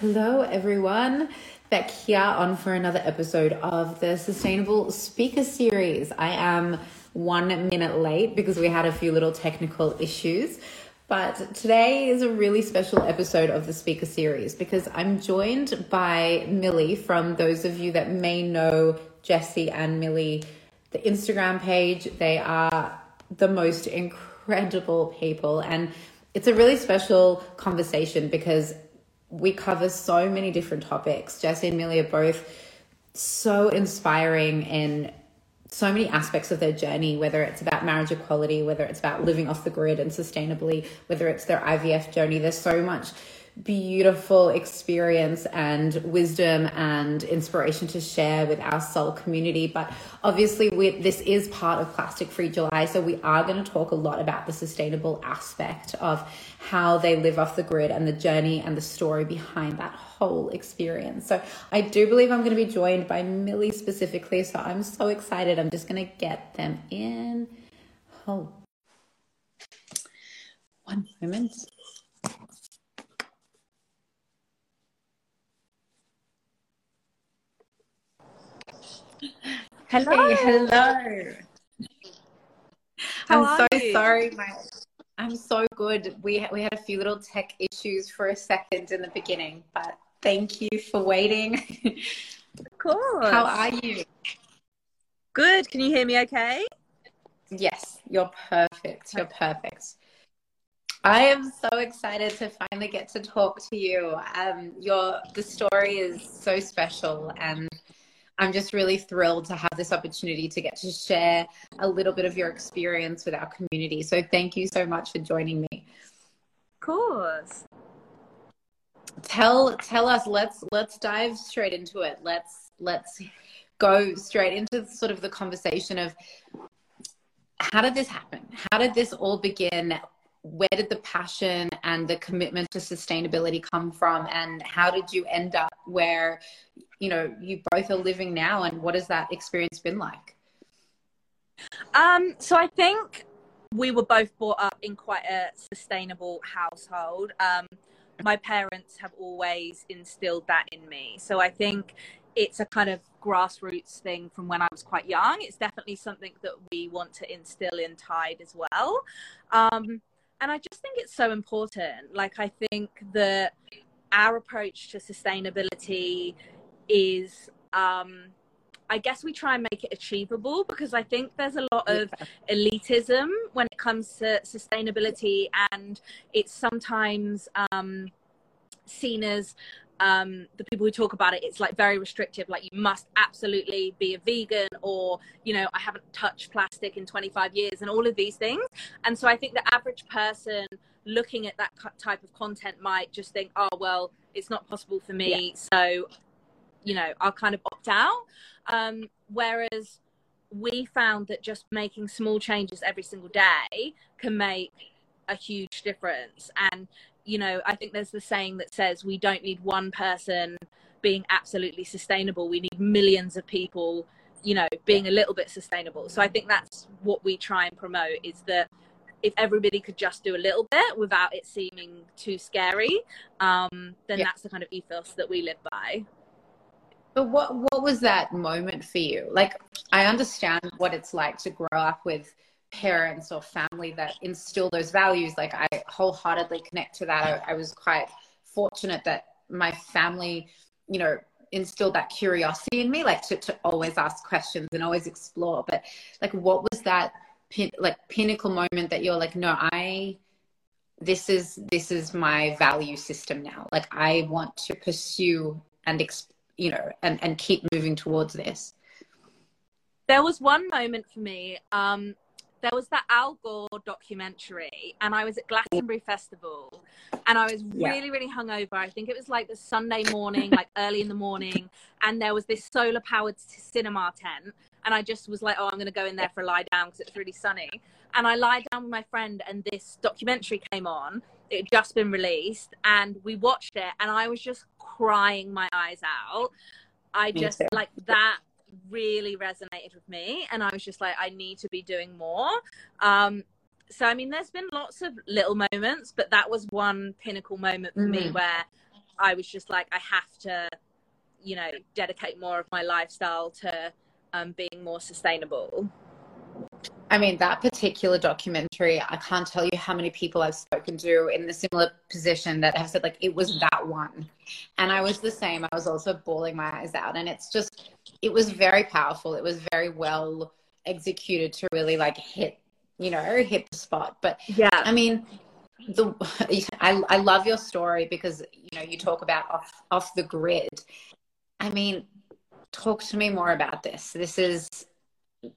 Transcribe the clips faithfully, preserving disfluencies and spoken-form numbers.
Hello everyone, Beck here on for another episode of the Sustainable Speaker Series. I am one minute late because we had a few little technical issues, but today is a really special episode of the Speaker Series because I'm joined by Millie from those of you that may know Jessi and Millie, the Instagram page. They are the most incredible people and it's a really special conversation because we cover so many different topics. Jessi and Millie are both so inspiring in so many aspects of their journey, whether it's about marriage equality, whether it's about living off the grid and sustainably, whether it's their I V F journey. There's so much beautiful experience and wisdom and inspiration to share with our SoL community. But obviously we, this is part of Plastic Free July. So we are going to talk a lot about the sustainable aspect of how they live off the grid and the journey and the story behind that whole experience. So I do believe I'm going to be joined by Millie specifically. So I'm so excited. I'm just going to get them in. Hold on. One moment. Hello. Hey, hello. How I'm so you? sorry, my I'm so good. We we had a few little tech issues for a second in the beginning, but thank you for waiting. Of course. How are you? Good. Can you hear me okay? Yes, you're perfect. You're perfect. I am so excited to finally get to talk to you. Um your the story is so special and I'm just really thrilled to have this opportunity to get to share a little bit of your experience with our community. So thank you so much for joining me. Of course. Tell tell us, let's let's dive straight into it. Let's let's go straight into sort of the conversation of how did this happen? How did this all begin? Where did the passion and the commitment to sustainability come from? And how did you end up where, you know, you both are living now? And what has that experience been like? Um, so I think we were both brought up in quite a sustainable household. Um, my parents have always instilled that in me. So I think it's a kind of grassroots thing from when I was quite young. It's definitely something that we want to instill in Tide as well. Um, And I just think it's so important. Like, I think that our approach to sustainability is, um, I guess we try and make it achievable because I think there's a lot of elitism when it comes to sustainability, and it's sometimes um, seen as um, the people who talk about it, it's like very restrictive, like you must absolutely be a vegan or, you know, I haven't touched plastic in twenty-five years and all of these things. And so I think the average person looking at that type of content might just think, oh, well, it's not possible for me. Yeah. So, you know, I'll kind of opt out. Um, whereas we found that just making small changes every single day can make a huge difference. And you know, I think there's the saying that says we don't need one person being absolutely sustainable. We need millions of people, you know, being a little bit sustainable. So I think that's what we try and promote, is that if everybody could just do a little bit without it seeming too scary, um, then yeah. That's the kind of ethos that we live by. But what, what was that moment for you? Like, I understand what it's like to grow up with parents or family that instill those values. Like, I wholeheartedly connect to that. I, I was quite fortunate that my family, you know, instilled that curiosity in me, like to, to always ask questions and always explore. But like, what was that pin, like pinnacle moment that you're like, no, I, this is, this is my value system now. Like, I want to pursue and, you know, and, and keep moving towards this. There was one moment for me, um, there was that Al Gore documentary and I was at Glastonbury Festival and I was really, yeah. really hungover. I think it was like the Sunday morning, like early in the morning. And there was this solar powered cinema tent. And I just was like, oh, I'm going to go in there for a lie down because it's really sunny. And I lied down with my friend and this documentary came on. It had just been released and we watched it and I was just crying my eyes out. I just Me too. like that. really resonated with me and I was just like, I need to be doing more. Um so I mean, there's been lots of little moments, but that was one pinnacle moment for mm-hmm. me where I was just like, I have to, you know, dedicate more of my lifestyle to um, being more sustainable. I mean, that particular documentary, I can't tell you how many people I've spoken to in the similar position that have said, like, it was that one. And I was the same. I was also bawling my eyes out. And it's just, it was very powerful. It was very well executed to really, like, hit, you know, hit the spot. But yeah, I mean, the I, I love your story because, you know, you talk about off, off the grid. I mean, talk to me more about this. This is,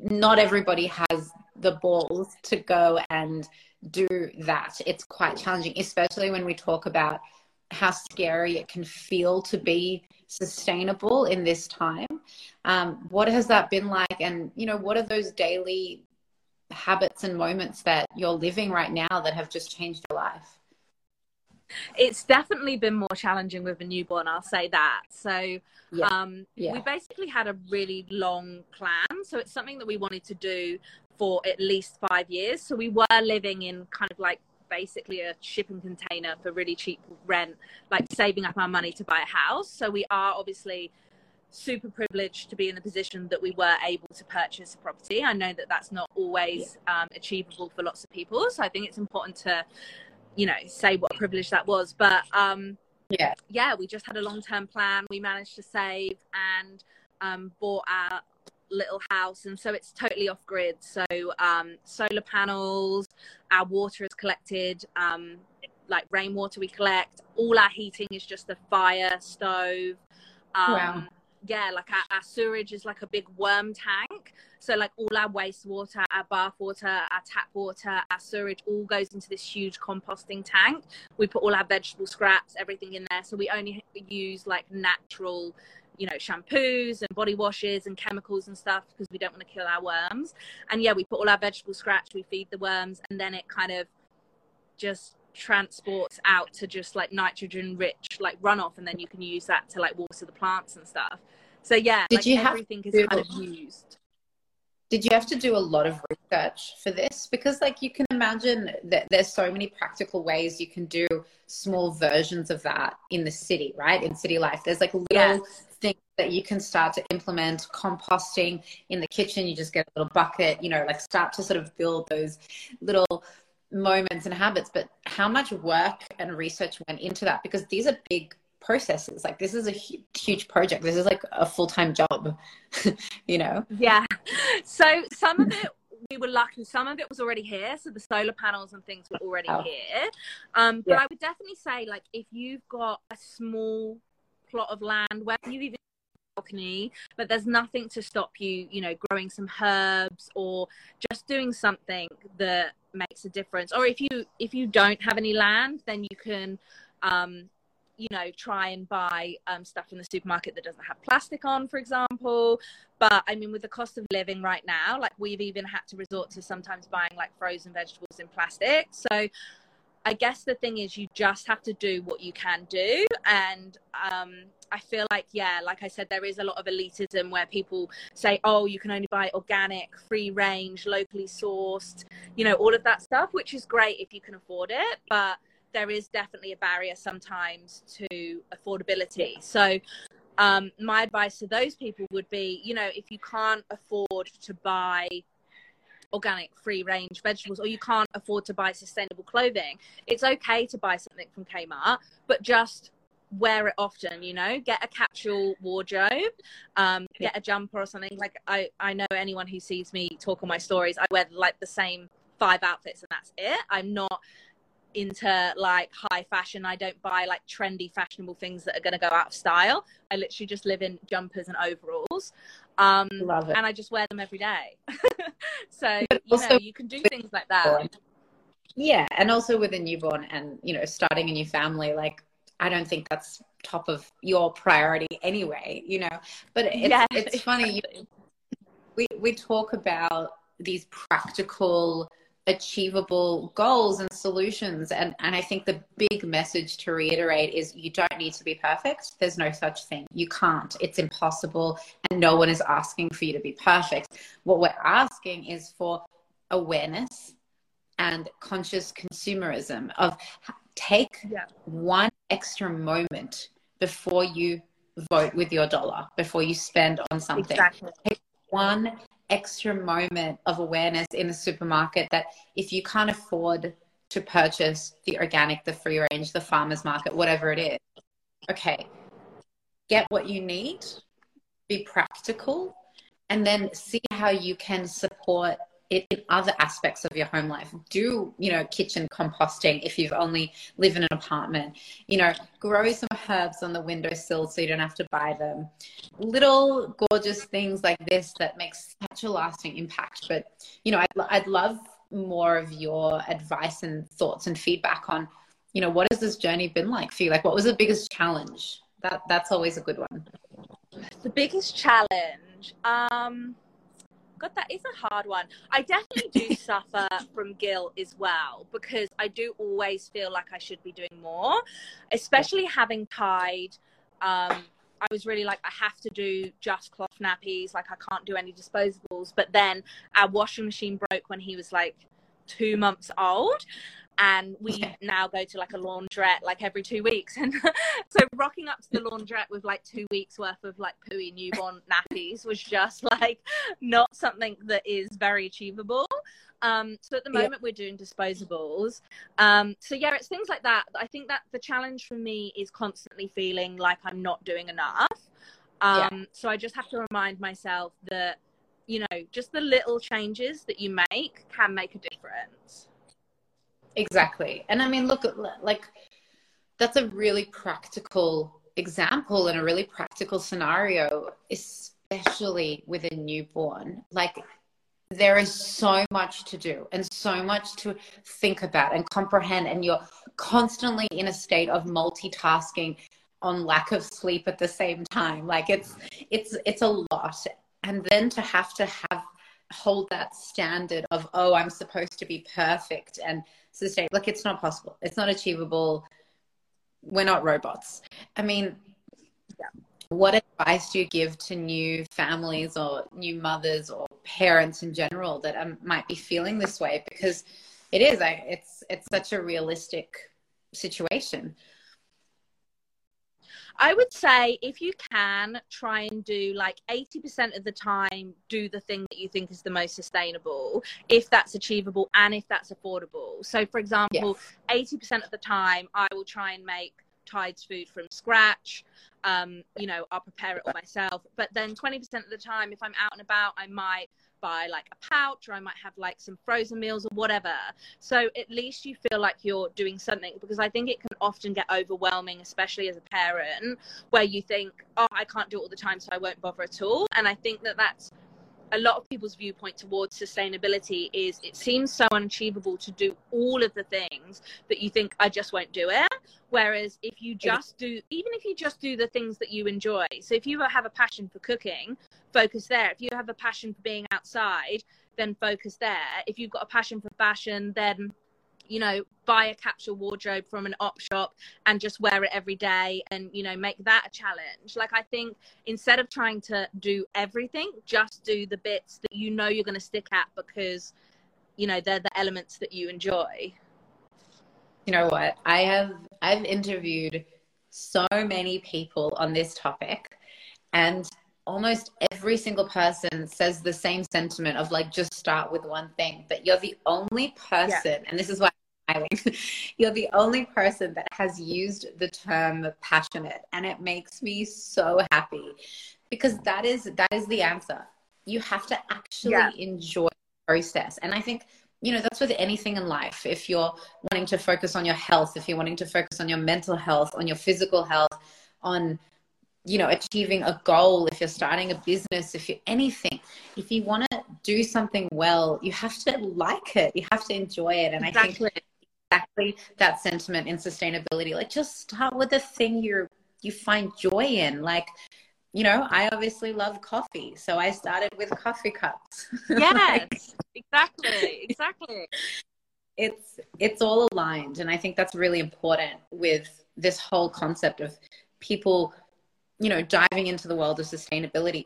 not everybody has the balls to go and do that. It's quite challenging, especially when we talk about how scary it can feel to be sustainable in this time. Um, what has that been like? And, you know, what are those daily habits and moments that you're living right now that have just changed your life? It's definitely been more challenging with a newborn, I'll say that. So yeah. Um, yeah. we basically had a really long plan. So it's something that we wanted to do for at least five years. So we were living in kind of like basically a shipping container for really cheap rent, like saving up our money to buy a house. So we are obviously super privileged to be in the position that we were able to purchase a property. I know that that's not always yeah. um, achievable for lots of people. So I think it's important to, you know, say what a privilege that was. But um yeah yeah we just had a long-term plan. We managed to save and um bought our little house, and so it's totally off grid. So um solar panels, our water is collected, um like rainwater we collect, all our heating is just a fire stove. um wow. Yeah, like our, our sewerage is like a big worm tank. So like all our wastewater, our bath water, our tap water, our sewerage all goes into this huge composting tank. We put all our vegetable scraps, everything in there. So we only use like natural, you know, shampoos and body washes and chemicals and stuff because we don't want to kill our worms. And yeah, we put all our vegetable scraps, we feed the worms, and then it kind of just transports out to just like nitrogen rich like runoff, and then you can use that to like water the plants and stuff. So yeah, did like you everything have to, is kind of used. Did you have to do a lot of research for this? Because like you can imagine that there's so many practical ways you can do small versions of that in the city, right? In city life, there's like little yes. things that you can start to implement. Composting in the kitchen, you just get a little bucket, you know, like start to sort of build those little moments and habits. But how much work and research went into that? Because these are big processes. Like this is a huge, huge project. This is like a full-time job, you know? Yeah. So some of it, we were lucky. Some of it was already here. So the solar panels and things were already oh. here. Um, but yeah. I would definitely say, like, if you've got a small plot of land where you even balcony, but there's nothing to stop you, you know, growing some herbs or just doing something that makes a difference. Or if you if you don't have any land, then you can um you know, try and buy um stuff in the supermarket that doesn't have plastic on, for example. But I mean, with the cost of living right now, like we've even had to resort to sometimes buying like frozen vegetables in plastic. So I guess the thing is, you just have to do what you can do. And um, I feel like, yeah, like I said, there is a lot of elitism where people say, oh, you can only buy organic, free range, locally sourced, you know, all of that stuff, which is great if you can afford it. But there is definitely a barrier sometimes to affordability. So um, my advice to those people would be, you know, if you can't afford to buy organic free range vegetables, or you can't afford to buy sustainable clothing, it's okay to buy something from Kmart, but just wear it often. You know, get a capsule wardrobe, um get a jumper or something. Like I I know anyone who sees me talk on my stories, I wear like the same five outfits and that's it. I'm not into like high fashion. I don't buy like trendy fashionable things that are going to go out of style. I literally just live in jumpers and overalls. Um Love it. And I just wear them every day. So you also, know, you can do things like that. Yeah, and also with a newborn and, you know, starting a new family, like I don't think that's top of your priority anyway, you know. But it's yeah, it's exactly. funny, you, we we talk about these practical achievable goals and solutions, and and I think the big message to reiterate is you don't need to be perfect. There's no such thing. You can't. It's impossible, and no one is asking for you to be perfect. What we're asking is for awareness and conscious consumerism of take yeah. one extra moment before you vote with your dollar, before you spend on something. Exactly. Take one extra moment of awareness in the supermarket that if you can't afford to purchase the organic, the free range, the farmer's market, whatever it is, okay, get what you need, be practical, and then see how you can support it in other aspects of your home life. Do, you know, kitchen composting if you've only live in an apartment, you know, grow some herbs on the windowsill so you don't have to buy them. Little gorgeous things like this that makes such a lasting impact. But, you know, I'd, I'd love more of your advice and thoughts and feedback on, you know, what has this journey been like for you? Like, what was the biggest challenge? That that's always a good one. The biggest challenge, um, God, that is a hard one. I definitely do suffer from guilt as well, because I do always feel like I should be doing more, especially having Tide. Um, I was really like, I have to do just cloth nappies. Like, I can't do any disposables. But then our washing machine broke when he was like two months old. And we now go to like a laundrette like every two weeks. And so rocking up to the laundrette with like two weeks worth of like pooey newborn nappies was just like not something that is very achievable. Um, so at the moment yeah. we're doing disposables. Um, so yeah, it's things like that. I think that the challenge for me is constantly feeling like I'm not doing enough. Um, yeah. So I just have to remind myself that, you know, just the little changes that you make can make a difference. Exactly. And I mean, look, like that's a really practical example and a really practical scenario, especially with a newborn. Like, there is so much to do and so much to think about and comprehend. And you're constantly in a state of multitasking on lack of sleep at the same time. Like it's, it's, it's a lot. And then to have to have, hold that standard of, oh, I'm supposed to be perfect and sustain. Look, it's not possible. It's not achievable. We're not robots. I mean, yeah. What advice do you give to new families or new mothers or parents in general that um, might be feeling this way? Because it is, I, it's, it's such a realistic situation. I would say if you can, try and do like eighty percent of the time, do the thing that you think is the most sustainable, if that's achievable and if that's affordable. So for example, yes. eighty percent of the time, I will try and make Tide's food from scratch. Um, you know, I'll prepare it all myself. But then twenty percent of the time, if I'm out and about, I might buy like a pouch, or I might have like some frozen meals or whatever. So at least you feel like you're doing something, because I think it can often get overwhelming, especially as a parent, where you think, oh, I can't do it all the time, so I won't bother at all. And I think that that's a lot of people's viewpoint towards sustainability is it seems so unachievable to do all of the things that you think, I just won't do it. Whereas if you just do, even if you just do the things that you enjoy. So if you have a passion for cooking, focus there. If you have a passion for being outside, then focus there. If you've got a passion for fashion, then, you know, buy a capsule wardrobe from an op shop and just wear it every day and, you know, make that a challenge. Like, I think instead of trying to do everything, just do the bits that you know you're going to stick at because, you know, they're the elements that you enjoy. You know what? I have, I've interviewed so many people on this topic, and almost every single person says the same sentiment of like, just start with one thing. But you're the only person, yeah. and this is why I'm smiling, you're the only person that has used the term passionate. And it makes me so happy, because that is, that is the answer. You have to actually yeah. enjoy the process. And I think, you know, that's with anything in life. If you're wanting to focus on your health, if you're wanting to focus on your mental health, on your physical health, on, you know, achieving a goal, if you're starting a business, if you're anything, if you want to do something well, you have to like it. You have to enjoy it. And exactly. I think exactly that sentiment in sustainability, like just start with the thing you you find joy in. Like, you know, I obviously love coffee, so I started with coffee cups. Yes, like, exactly, exactly. It's, it's all aligned. And I think that's really important with this whole concept of people, you know, diving into the world of sustainability.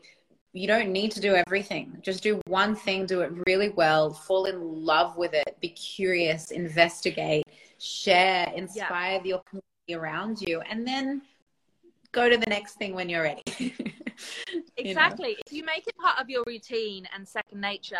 You don't need to do everything. Just do one thing, do it really well, fall in love with it, be curious, investigate, share, inspire yeah. your community around you, and then go to the next thing when you're ready. Exactly. You know? If you make it part of your routine and second nature,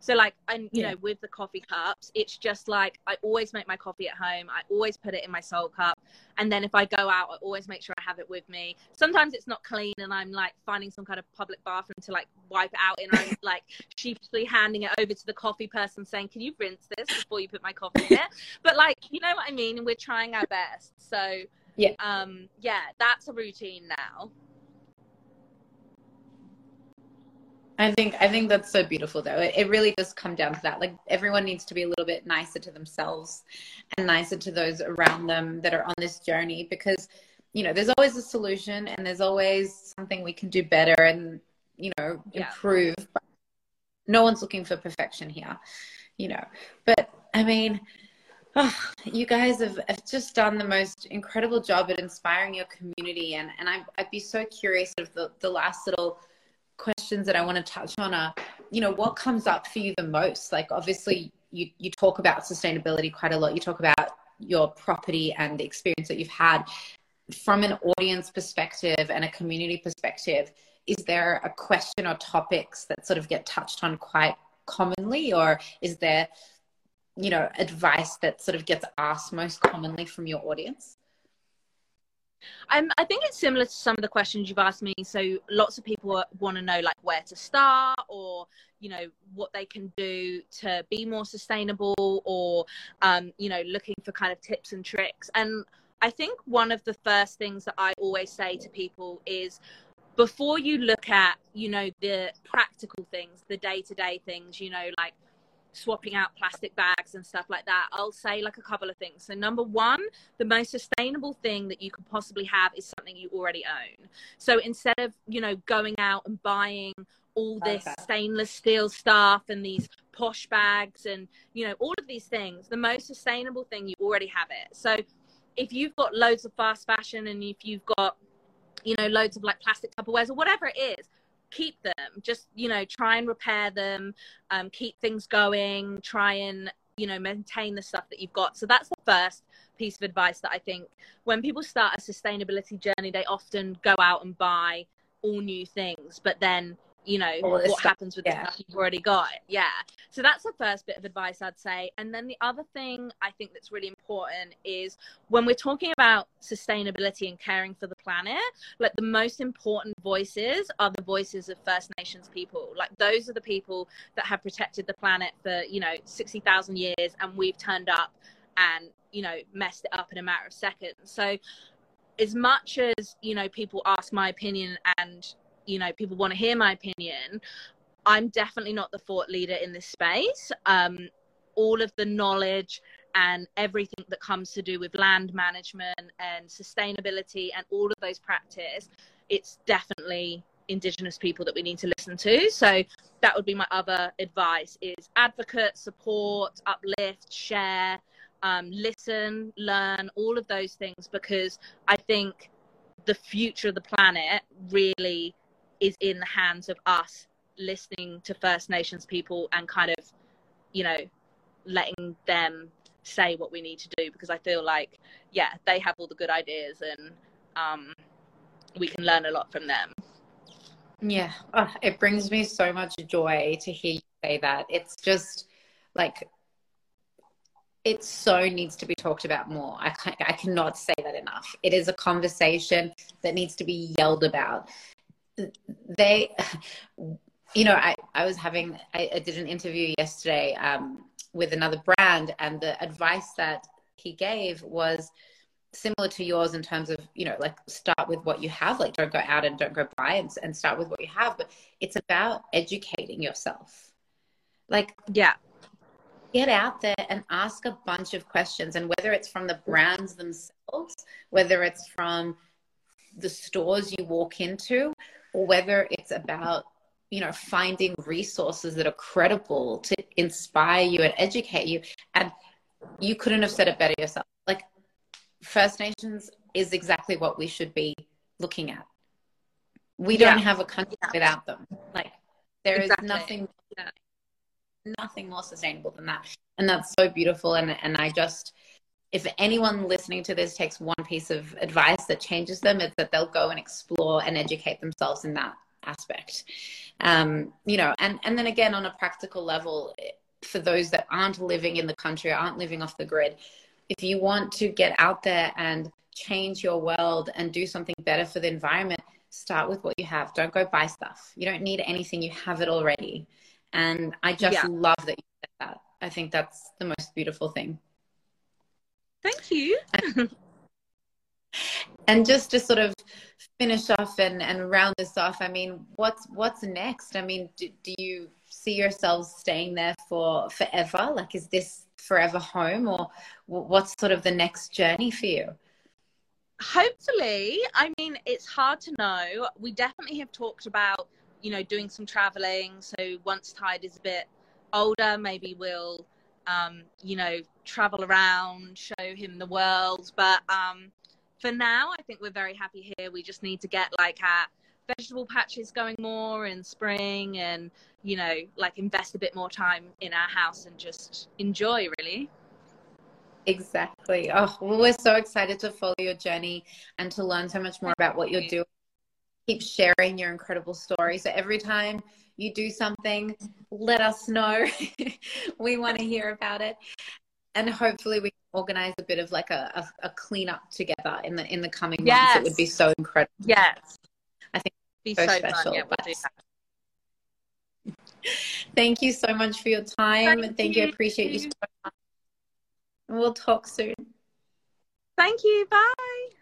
so like, and you yeah. know, with the coffee cups, it's just like, I always make my coffee at home. I always put it in my Sol cup. And then if I go out, I always make sure I have it with me. Sometimes it's not clean and I'm like finding some kind of public bathroom to like wipe it out in. I'm like sheepishly handing it over to the coffee person saying, can you rinse this before you put my coffee in it? But like, you know what I mean? And we're trying our best. So yeah, um, yeah, that's a routine now. I think I think that's so beautiful, though. It, it really does come down to that. Like, everyone needs to be a little bit nicer to themselves and nicer to those around them that are on this journey, because, you know, there's always a solution and there's always something we can do better and, you know, improve. Yeah. But no one's looking for perfection here, you know. But, I mean, oh, you guys have, have just done the most incredible job at inspiring your community. And, and I, I'd be so curious of the, the last little – questions that I want to touch on are, you know, what comes up for you the most? Like, obviously you, you talk about sustainability quite a lot. You talk about your property and the experience that you've had from an audience perspective and a community perspective. Is there a question or topics that sort of get touched on quite commonly, or is there, you know, advice that sort of gets asked most commonly from your audience? Um, I think it's similar to some of the questions you've asked me. So lots of people want to know like where to start, or, you know, what they can do to be more sustainable, or, um, you know, looking for kind of tips and tricks. And I think one of the first things that I always say to people is, before you look at, you know, the practical things, the day-to-day things, you know, like swapping out plastic bags and stuff like that, I'll say like a couple of things. So number one, the most sustainable thing that you could possibly have is something you already own. So instead of, you know, going out and buying all this okay. stainless steel stuff and these posh bags and, you know, all of these things, the most sustainable thing, you already have it. So if you've got loads of fast fashion and if you've got, you know, loads of like plastic Tupperwares or whatever it is, keep them. Just, you know, try and repair them, um, keep things going, try and, you know, maintain the stuff that you've got. So that's the first piece of advice that I think when people start a sustainability journey, they often go out and buy all new things, but then, you know, what stuff happens with yeah. the stuff you've already got? Yeah. So that's the first bit of advice I'd say. And then the other thing I think that's really important is when we're talking about sustainability and caring for the planet, like the most important voices are the voices of First Nations people. Like those are the people that have protected the planet for, you know, sixty thousand years, and we've turned up and, you know, messed it up in a matter of seconds. So as much as, you know, people ask my opinion and, you know, people want to hear my opinion, I'm definitely not the thought leader in this space. Um, all of the knowledge and everything that comes to do with land management and sustainability and all of those practices, it's definitely Indigenous people that we need to listen to. So that would be my other advice, is advocate, support, uplift, share, um, listen, learn, all of those things, because I think the future of the planet really is in the hands of us listening to First Nations people and kind of, you know, letting them say what we need to do, because I feel like, yeah, they have all the good ideas and um, we can learn a lot from them. Yeah. Oh, it brings me so much joy to hear you say that. It's just like, it so needs to be talked about more. I can't, I cannot say that enough. It is a conversation that needs to be yelled about. They, you know, I, I was having, I, I did an interview yesterday um, with another brand, and the advice that he gave was similar to yours in terms of, you know, like start with what you have, like don't go out and don't go buy and, and start with what you have. But it's about educating yourself. Like, yeah, get out there and ask a bunch of questions. And whether it's from the brands themselves, whether it's from the stores you walk into, or whether it's about, you know, finding resources that are credible to inspire you and educate you. And you couldn't have said it better yourself. Like, First Nations is exactly what we should be looking at. We yeah. don't have a country yeah. without them. Like, there exactly. is nothing, yeah. nothing more sustainable than that. And that's so beautiful. And, and I just, if anyone listening to this takes one piece of advice that changes them, it's that they'll go and explore and educate themselves in that aspect. Um, you know, and, and then again, on a practical level, for those that aren't living in the country, aren't living off the grid, if you want to get out there and change your world and do something better for the environment, start with what you have. Don't go buy stuff. You don't need anything. You have it already. And I just yeah. love that you said that. I think that's the most beautiful thing. Thank you. And, and just to sort of finish off and, and round this off, I mean, what's what's next? I mean, do, do you see yourselves staying there for forever? Like, is this forever home, or what's sort of the next journey for you? Hopefully. I mean, it's hard to know. We definitely have talked about, you know, doing some traveling. So once Tide is a bit older, maybe we'll, um, you know, travel around, show him the world. But um, for now, I think we're very happy here. We just need to get like our vegetable patches going more in spring and, you know, like invest a bit more time in our house and just enjoy, really. Exactly. Oh, well, we're so excited to follow your journey and to learn so much more about what you're doing. Keep sharing your incredible story. So every time you do something, let us know. We want to hear about it. And hopefully we can organize a bit of like a, a, a cleanup together in the in the coming yes. months. It would be so incredible. Yes. I think it would be so, so special. Fun. Yeah, we'll do that. Thank you so much for your time. Thank, Thank you. you. I appreciate you so much. We'll talk soon. Thank you. Bye.